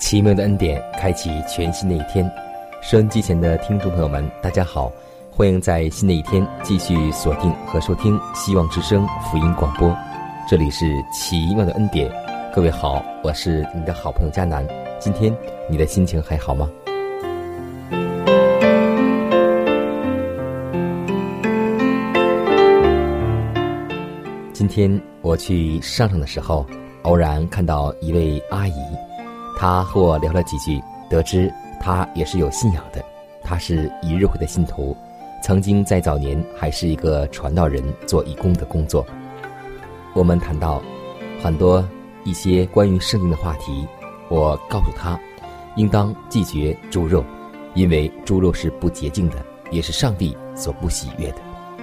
奇妙的恩典，开启全新的一天。收音机前的听众朋友们，大家好，欢迎在新的一天继续锁定和收听希望之声福音广播，这里是奇妙的恩典。各位好，我是你的好朋友嘉南。今天你的心情还好吗？今天我去商场的时候，偶然看到一位阿姨，他和我聊了几句，得知他也是有信仰的。他是一日会的信徒，曾经在早年还是一个传道人，做义工的工作。我们谈到很多一些关于圣经的话题，我告诉他，应当拒绝猪肉，因为猪肉是不洁净的，也是上帝所不喜悦的。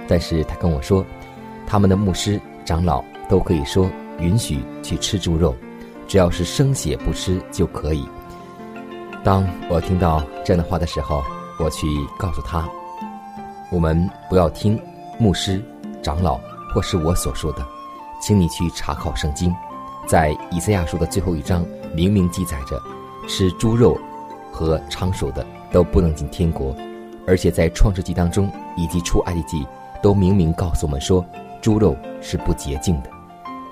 但是他跟我说，他们的牧师、长老都可以说允许去吃猪肉，只要是生血不吃就可以。当我听到这样的话的时候，我去告诉他，我们不要听牧师、长老或是我所说的，请你去查考圣经，在以赛亚书的最后一章明明记载着，吃猪肉和仓鼠的都不能进天国。而且在创世纪当中以及出埃及记都明明告诉我们说，猪肉是不洁净的。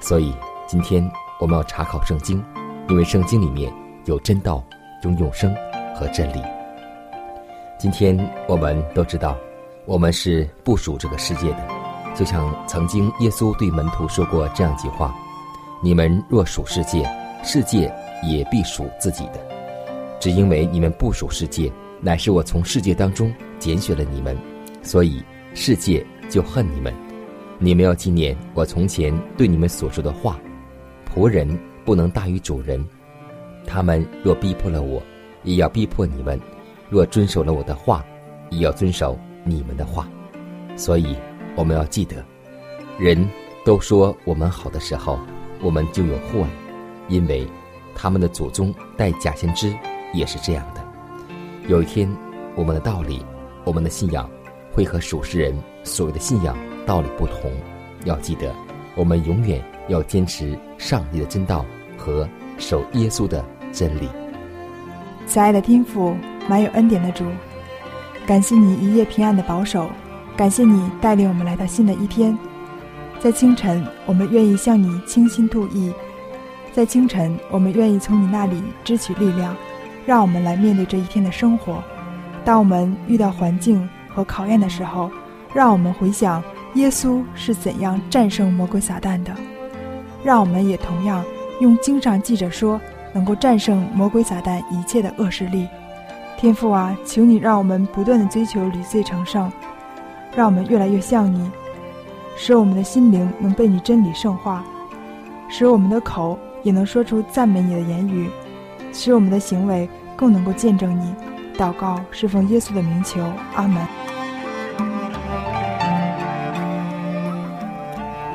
所以今天我们要查考圣经，因为圣经里面有真道、有永生和真理。今天我们都知道，我们是不属这个世界的，就像曾经耶稣对门徒说过这样几话：你们若属世界，世界也必属自己的；只因为你们不属世界，乃是我从世界当中拣选了你们，所以世界就恨你们。你们要纪念我从前对你们所说的话，仆人不能大于主人，他们若逼迫了我，也要逼迫你们；若遵守了我的话，也要遵守你们的话。所以我们要记得，人都说我们好的时候，我们就有祸了，因为他们的祖宗带假先知也是这样的。有一天，我们的道理、我们的信仰会和属世人所谓的信仰道理不同。要记得，我们永远要坚持上帝的真道和守耶稣的真理。慈爱的天父，满有恩典的主，感谢你一夜平安的保守，感谢你带领我们来到新的一天。在清晨，我们愿意向你倾心吐意，在清晨，我们愿意从你那里支取力量，让我们来面对这一天的生活。当我们遇到环境和考验的时候，让我们回想耶稣是怎样战胜魔鬼撒旦的，让我们也同样用经上记着说，能够战胜魔鬼撒旦一切的恶势力。天父啊，求你让我们不断的追求屡罪成圣，让我们越来越像你，使我们的心灵能被你真理圣化，使我们的口也能说出赞美你的言语，使我们的行为更能够见证你。祷告是奉耶稣的名求，阿们。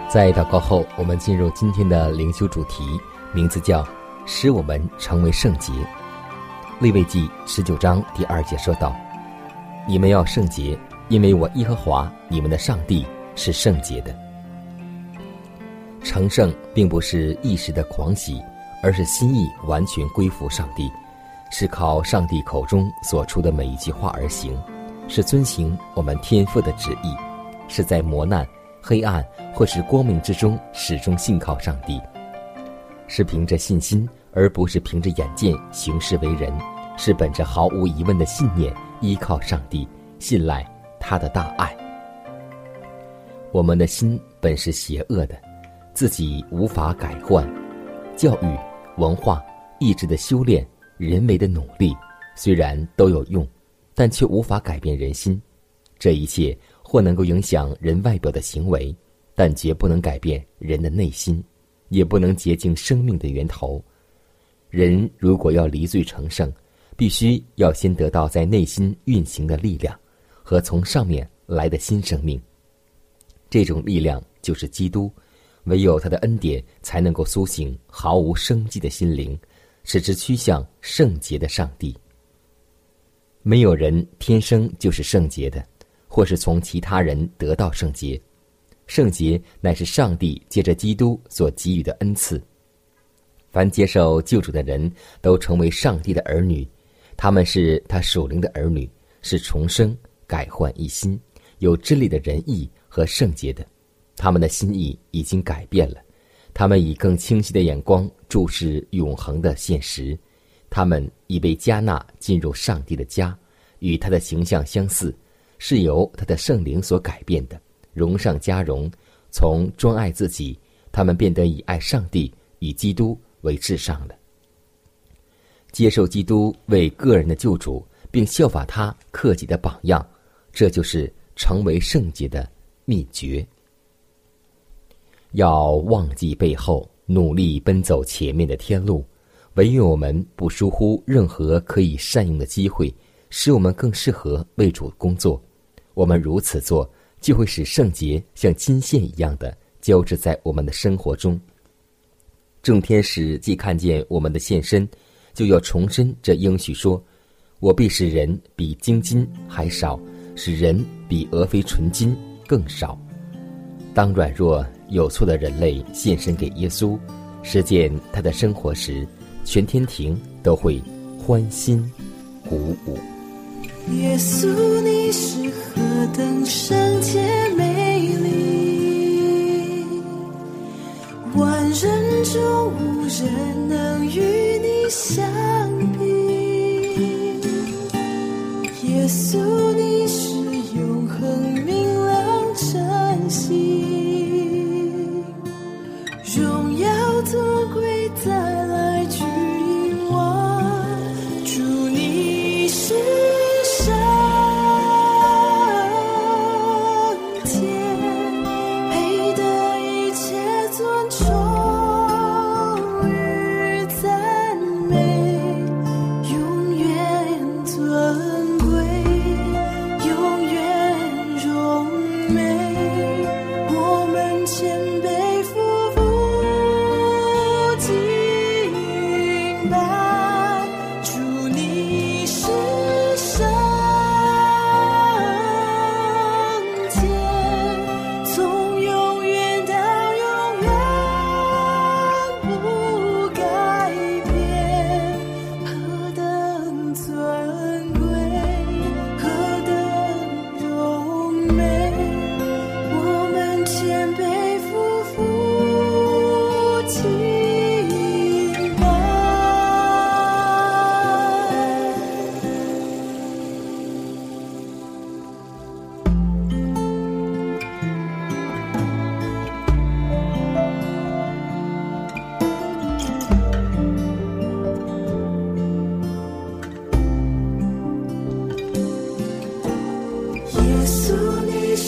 在祷告后，我们进入今天的灵修主题，名字叫使我们成为圣洁。利未记19章第2节说道，你们要圣洁，因为我耶和华你们的上帝是圣洁的。成圣并不是一时的狂喜，而是心意完全归服上帝，是靠上帝口中所出的每一句话而行，是遵行我们天父的旨意，是在磨难、黑暗或是光明之中始终信靠上帝，是凭着信心而不是凭着眼见行事为人，是本着毫无疑问的信念依靠上帝，信赖他的大爱。我们的心本是邪恶的，自己无法改换，教育、文化、意志的修炼、人为的努力虽然都有用，但却无法改变人心。这一切或能够影响人外表的行为，但绝不能改变人的内心，也不能洁净生命的源头。人如果要离罪成圣，必须要先得到在内心运行的力量和从上面来的新生命，这种力量就是基督，唯有他的恩典才能够苏醒毫无生机的心灵，使之趋向圣洁的上帝。没有人天生就是圣洁的，或是从其他人得到圣洁，圣洁乃是上帝借着基督所给予的恩赐。凡接受救主的人都成为上帝的儿女，他们是他属灵的儿女，是重生、改换一心、有真理的仁义和圣洁的，他们的心意已经改变了，他们以更清晰的眼光注视永恒的现实，他们已被加纳进入上帝的家，与他的形象相似，是由他的圣灵所改变的，荣上加荣，从专爱自己，他们变得以爱上帝以基督为至上了。接受基督为个人的救主，并效法他克己的榜样，这就是成为圣洁的秘诀。要忘记背后，努力奔走前面的天路，唯有我们不疏忽任何可以善用的机会，使我们更适合为主工作。我们如此做，就会使圣洁像金线一样的交织在我们的生活中。众天使既看见我们的献身，就要重申这应许说：我必使人比精金还少，使人比俄非纯金更少。当软弱有错的人类献身给耶稣，实践他的生活时，全天庭都会欢欣鼓舞。耶稣，你是何等圣洁美丽，万人中无人能与你相比。耶稣，你是永恒明亮晨曦，荣耀都归在来去迎我。主，你是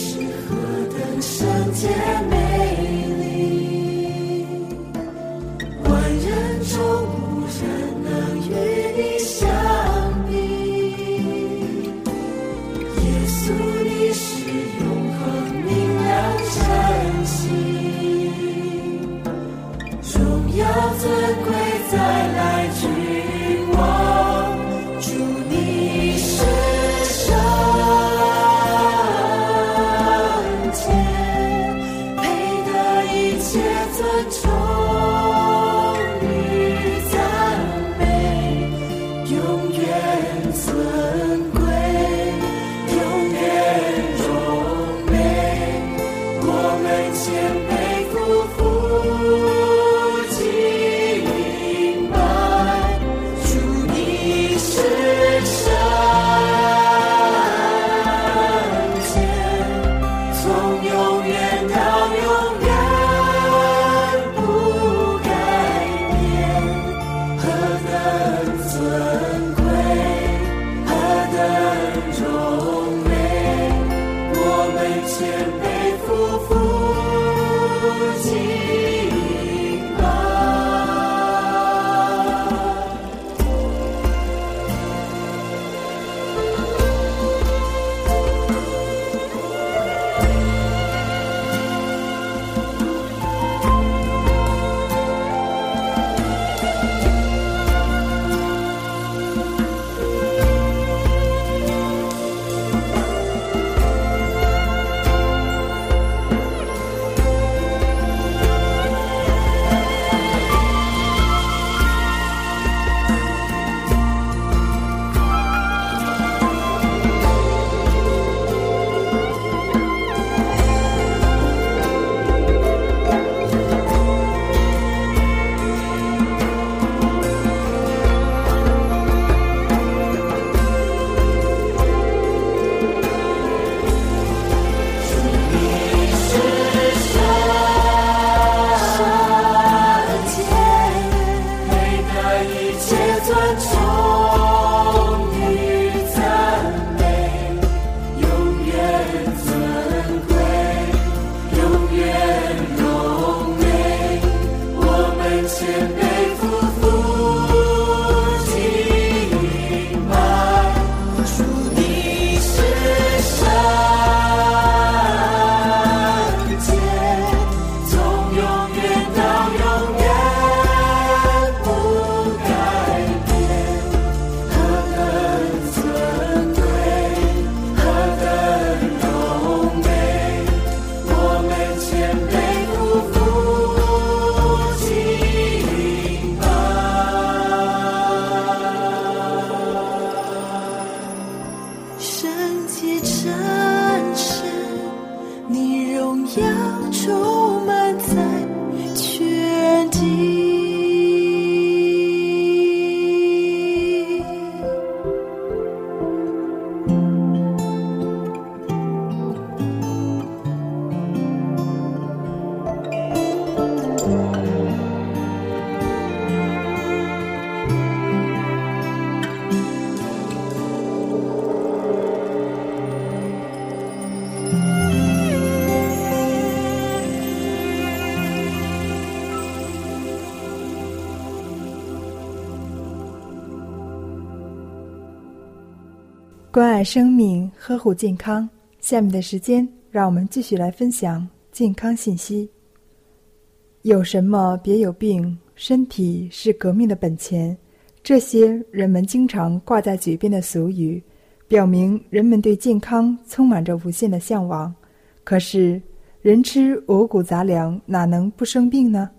关爱生命，呵护健康。下面的时间，让我们继续来分享健康信息。有什么别有病，身体是革命的本钱，这些人们经常挂在嘴边的俗语，表明人们对健康充满着无限的向往。可是，人吃五谷杂粮，哪能不生病呢？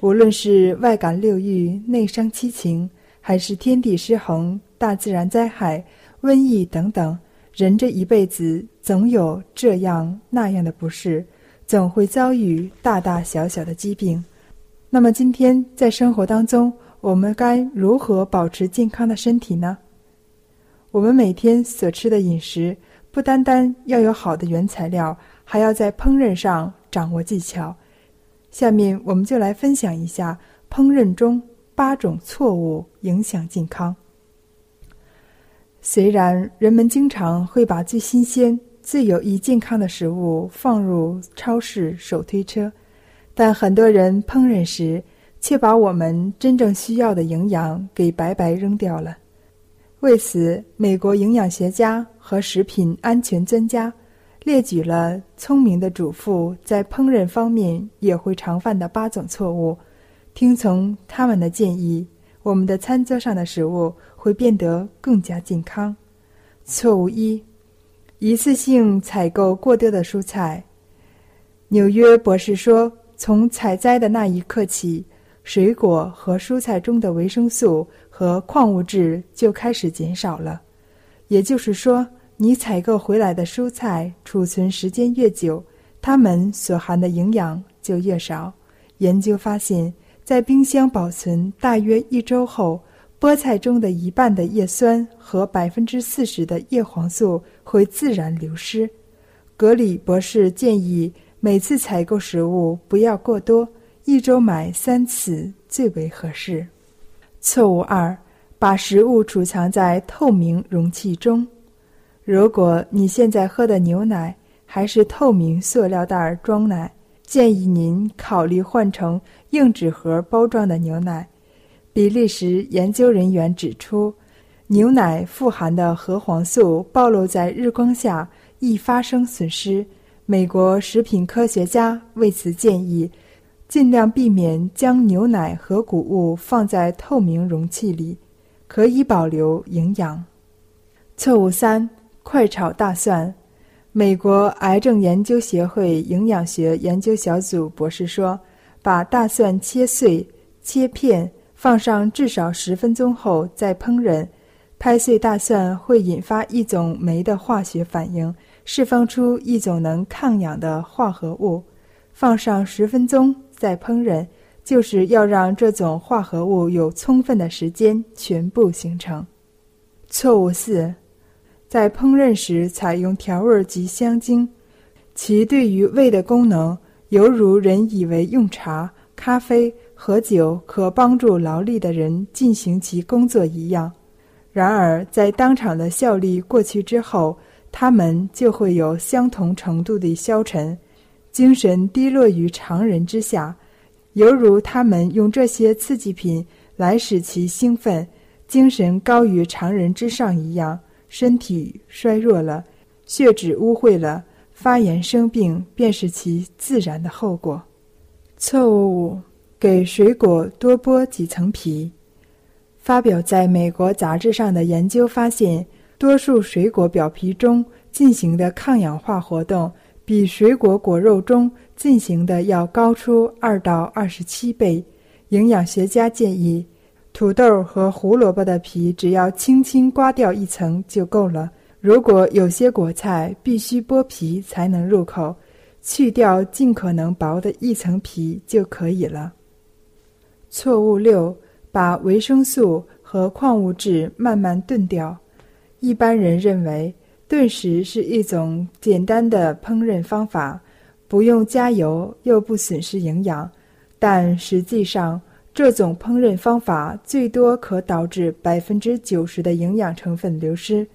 无论是外感六欲，内伤七情，还是天地失衡，大自然灾害，瘟疫等等，人这一辈子总有这样那样的不适，总会遭遇大大小小的疾病。那么今天在生活当中，我们该如何保持健康的身体呢？我们每天所吃的饮食，不单单要有好的原材料，还要在烹饪上掌握技巧。下面我们就来分享一下烹饪中8种错误影响健康。虽然人们经常会把最新鲜、最有益健康的食物放入超市手推车，但很多人烹饪时却把我们真正需要的营养给白白扔掉了。为此，美国营养学家和食品安全专家列举了聪明的主妇在烹饪方面也会常犯的8种错误。听从他们的建议，我们的餐桌上的食物会变得更加健康。错误1：一次性采购过多的蔬菜。纽约博士说，从采摘的那一刻起，水果和蔬菜中的维生素和矿物质就开始减少了。也就是说，你采购回来的蔬菜储存时间越久，它们所含的营养就越少。研究发现，在冰箱保存大约1周后，菠菜中的一半的叶酸和40%的叶黄素会自然流失。格里博士建议，每次采购食物不要过多，1周买3次最为合适。错误2：把食物储藏在透明容器中。如果你现在喝的牛奶还是透明塑料袋装奶，建议您考虑换成硬纸盒包装的牛奶。比利时研究人员指出，牛奶富含的核黄素暴露在日光下易发生损失。美国食品科学家为此建议，尽量避免将牛奶和谷物放在透明容器里，可以保留营养。错误3：快炒大蒜。美国癌症研究协会营养学研究小组博士说，把大蒜切碎、切片，放上至少10分钟后再烹饪。拍碎大蒜会引发一种酶的化学反应，释放出一种能抗氧的化合物。放上10分钟再烹饪，就是要让这种化合物有充分的时间全部形成。错误4：在烹饪时采用调味及香精，其对于胃的功能，犹如人以为用茶、咖啡、喝酒可帮助劳力的人进行其工作一样，然而在当场的效力过去之后，他们就会有相同程度的消沉，精神低落于常人之下，犹如他们用这些刺激品来使其兴奋、精神高于常人之上一样，身体衰弱了，血脂污秽了，发炎生病便是其自然的后果。错误5：给水果多剥几层皮。发表在美国杂志上的研究发现，多数水果表皮中进行的抗氧化活动比水果果肉中进行的要高出2到27倍。营养学家建议，土豆和胡萝卜的皮只要轻轻刮掉一层就够了。如果有些果菜必须剥皮才能入口，去掉尽可能薄的一层皮就可以了。错误6：把维生素和矿物质慢慢炖掉。一般人认为，炖食是一种简单的烹饪方法，不用加油又不损失营养，但实际上，这种烹饪方法最多可导致90%的营养成分流失。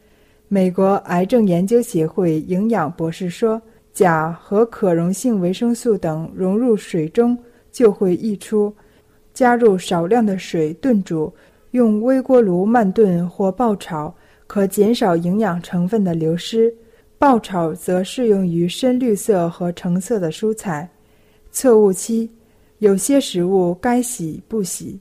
美国癌症研究协会营养博士说，钾和可溶性维生素等融入水中就会溢出。加入少量的水炖煮，用微波炉慢炖或爆炒，可减少营养成分的流失。爆炒则适用于深绿色和橙色的蔬菜。错误7：有些食物该洗不洗。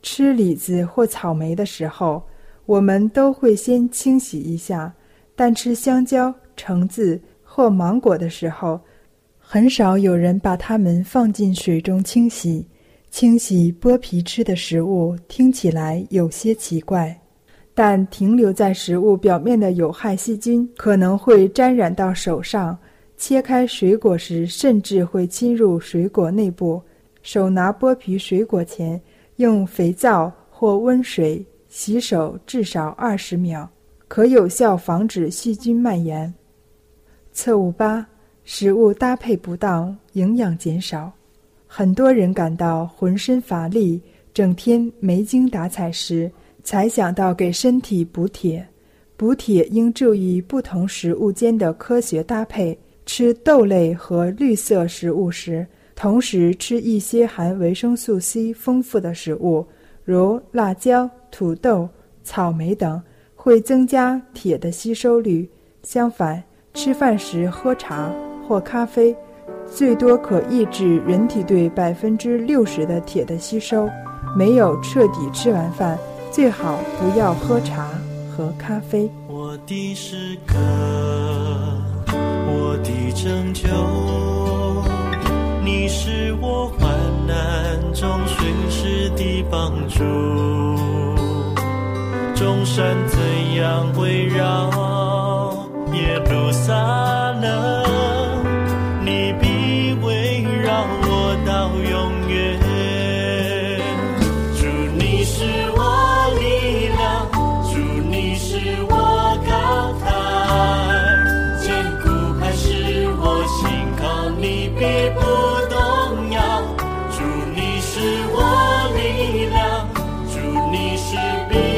吃李子或草莓的时候，我们都会先清洗一下，但吃香蕉、橙子或芒果的时候，很少有人把它们放进水中清洗。清洗剥皮吃的食物听起来有些奇怪，但停留在食物表面的有害细菌可能会沾染到手上，切开水果时甚至会侵入水果内部。手拿剥皮水果前，用肥皂或温水洗手至少20秒，可有效防止细菌蔓延。错误8：食物搭配不当，营养减少。很多人感到浑身乏力，整天没精打采时，才想到给身体补铁。补铁应注意不同食物间的科学搭配，吃豆类和绿色食物时，同时吃一些含维生素 C 丰富的食物，如辣椒、土豆、草莓等，会增加铁的吸收率。相反，吃饭时喝茶或咖啡，最多可抑制人体对60%的铁的吸收。没有彻底吃完饭，最好不要喝茶和咖啡。我的诗歌，我的拯救，你是我患难中随时的帮助。众山怎样围绕耶路撒冷，你必围绕我到永远。主你是我力量，主你是我高台，坚固磐石我信靠，你必不动摇。主你是我力量，主你是必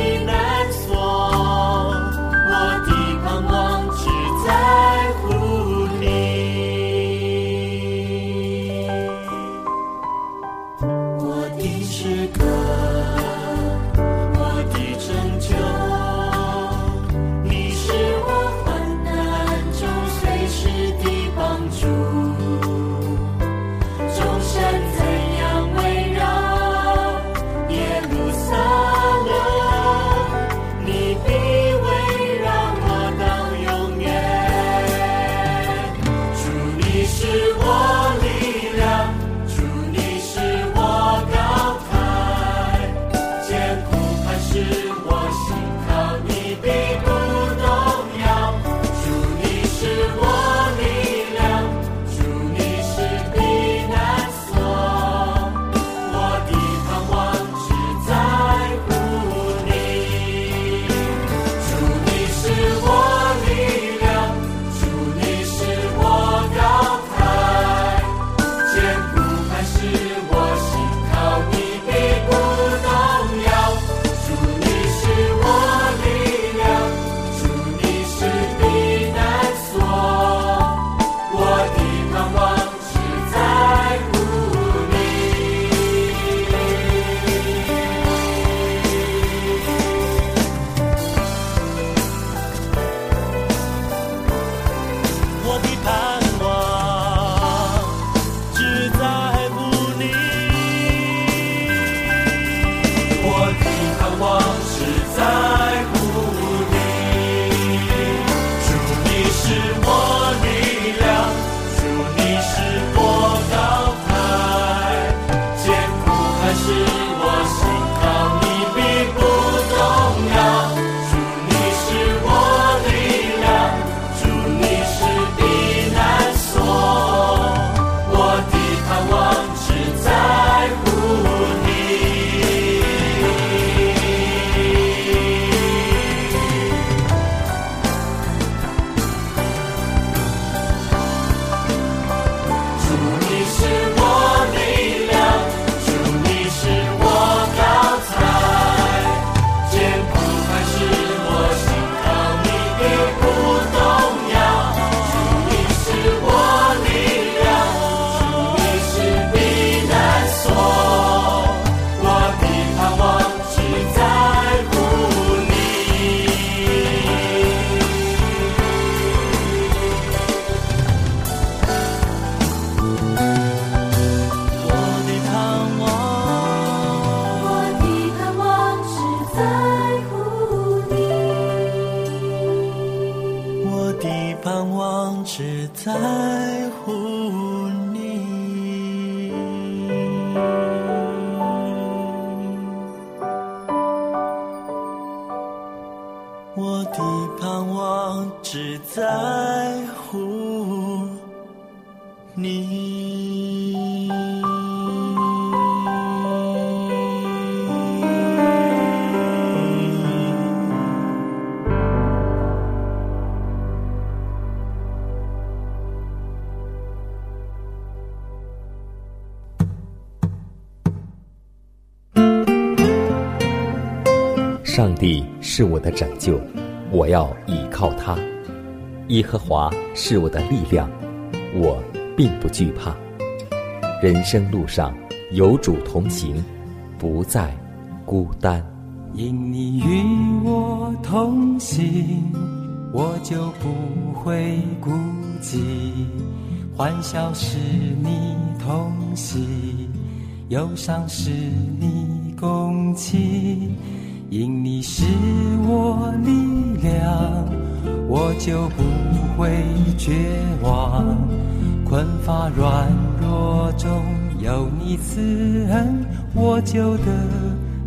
上帝是我的拯救，我要倚靠他。耶和华是我的力量，我并不惧怕。人生路上有主同行，不再孤单。因你与我同行，我就不会孤寂。欢笑是你同喜，忧伤是你共泣。因你是我力量，我就不会绝望。困乏软弱中有你慈恩，我就得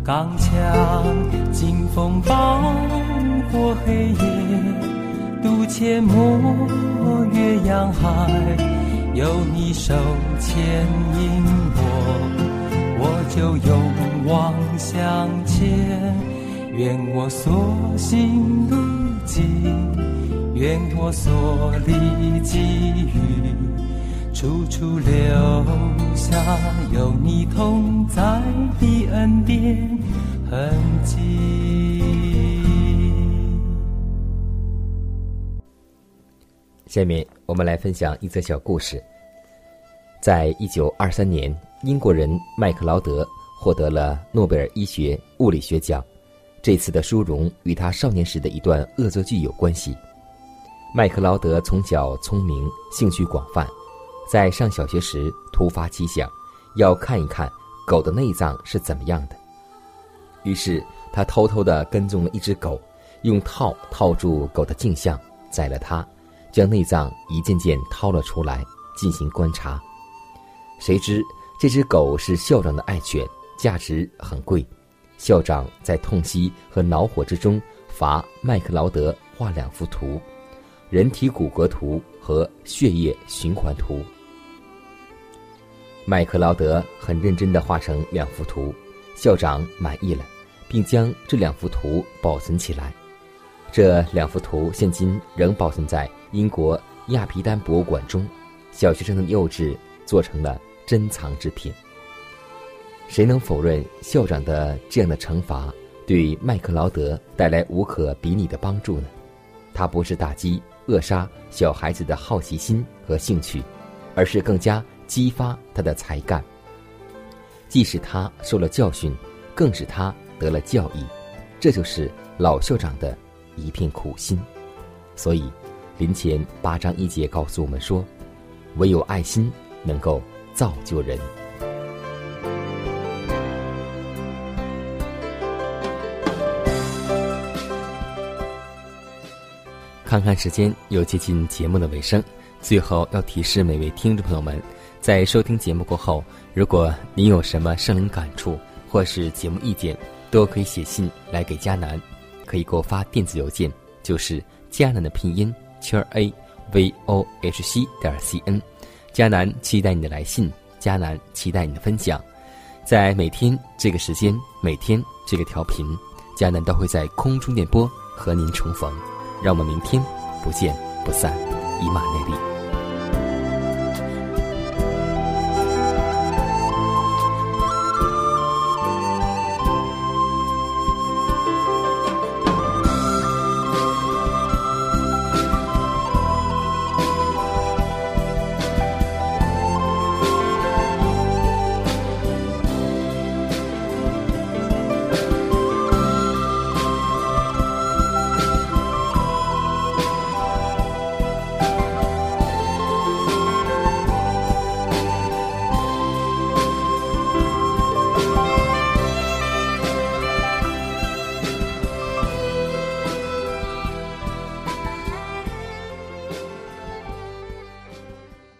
刚强经风暴过黑夜，渡阡陌越洋海，有你手牵引我就勇往向前，愿我所行路径，愿我所历际遇，处处留下有你同在的恩典痕迹。下面我们来分享一则小故事。在1923年，英国人麦克劳德获得了诺贝尔医学物理学奖，这次的殊荣与他少年时的一段恶作剧有关系。麦克劳德从小聪明，兴趣广泛，在上小学时突发奇想，要看一看狗的内脏是怎么样的。于是他偷偷地跟踪了一只狗，用套套住狗的颈项，宰了它，将内脏一件件掏了出来进行观察。谁知这只狗是校长的爱犬，价值很贵。校长在痛惜和恼火之中，罚麦克劳德画2幅图，人体骨骼图和血液循环图。麦克劳德很认真地画成2幅图，校长满意了，并将这2幅图保存起来。这2幅图现今仍保存在英国亚皮丹博物馆中，小学生的幼稚做成了珍藏之品。谁能否认校长的这样的惩罚对麦克劳德带来无可比拟的帮助呢？他不是打击扼杀小孩子的好奇心和兴趣，而是更加激发他的才干，既使他受了教训，更使他得了教益。这就是老校长的一片苦心。所以林前8章1节告诉我们说，唯有爱心能够造就人。看看时间，又接近节目的尾声。最后要提示每位听众朋友们，在收听节目过后，如果您有什么生灵感触或是节目意见，都可以写信来给嘉南，可以给我发电子邮件，就是嘉南的拼音@vohc.cn。嘉南期待你的来信，嘉南期待你的分享。在每天这个时间，每天这个调频，嘉南都会在空中电波和您重逢。让我们明天不见不散，以马内利。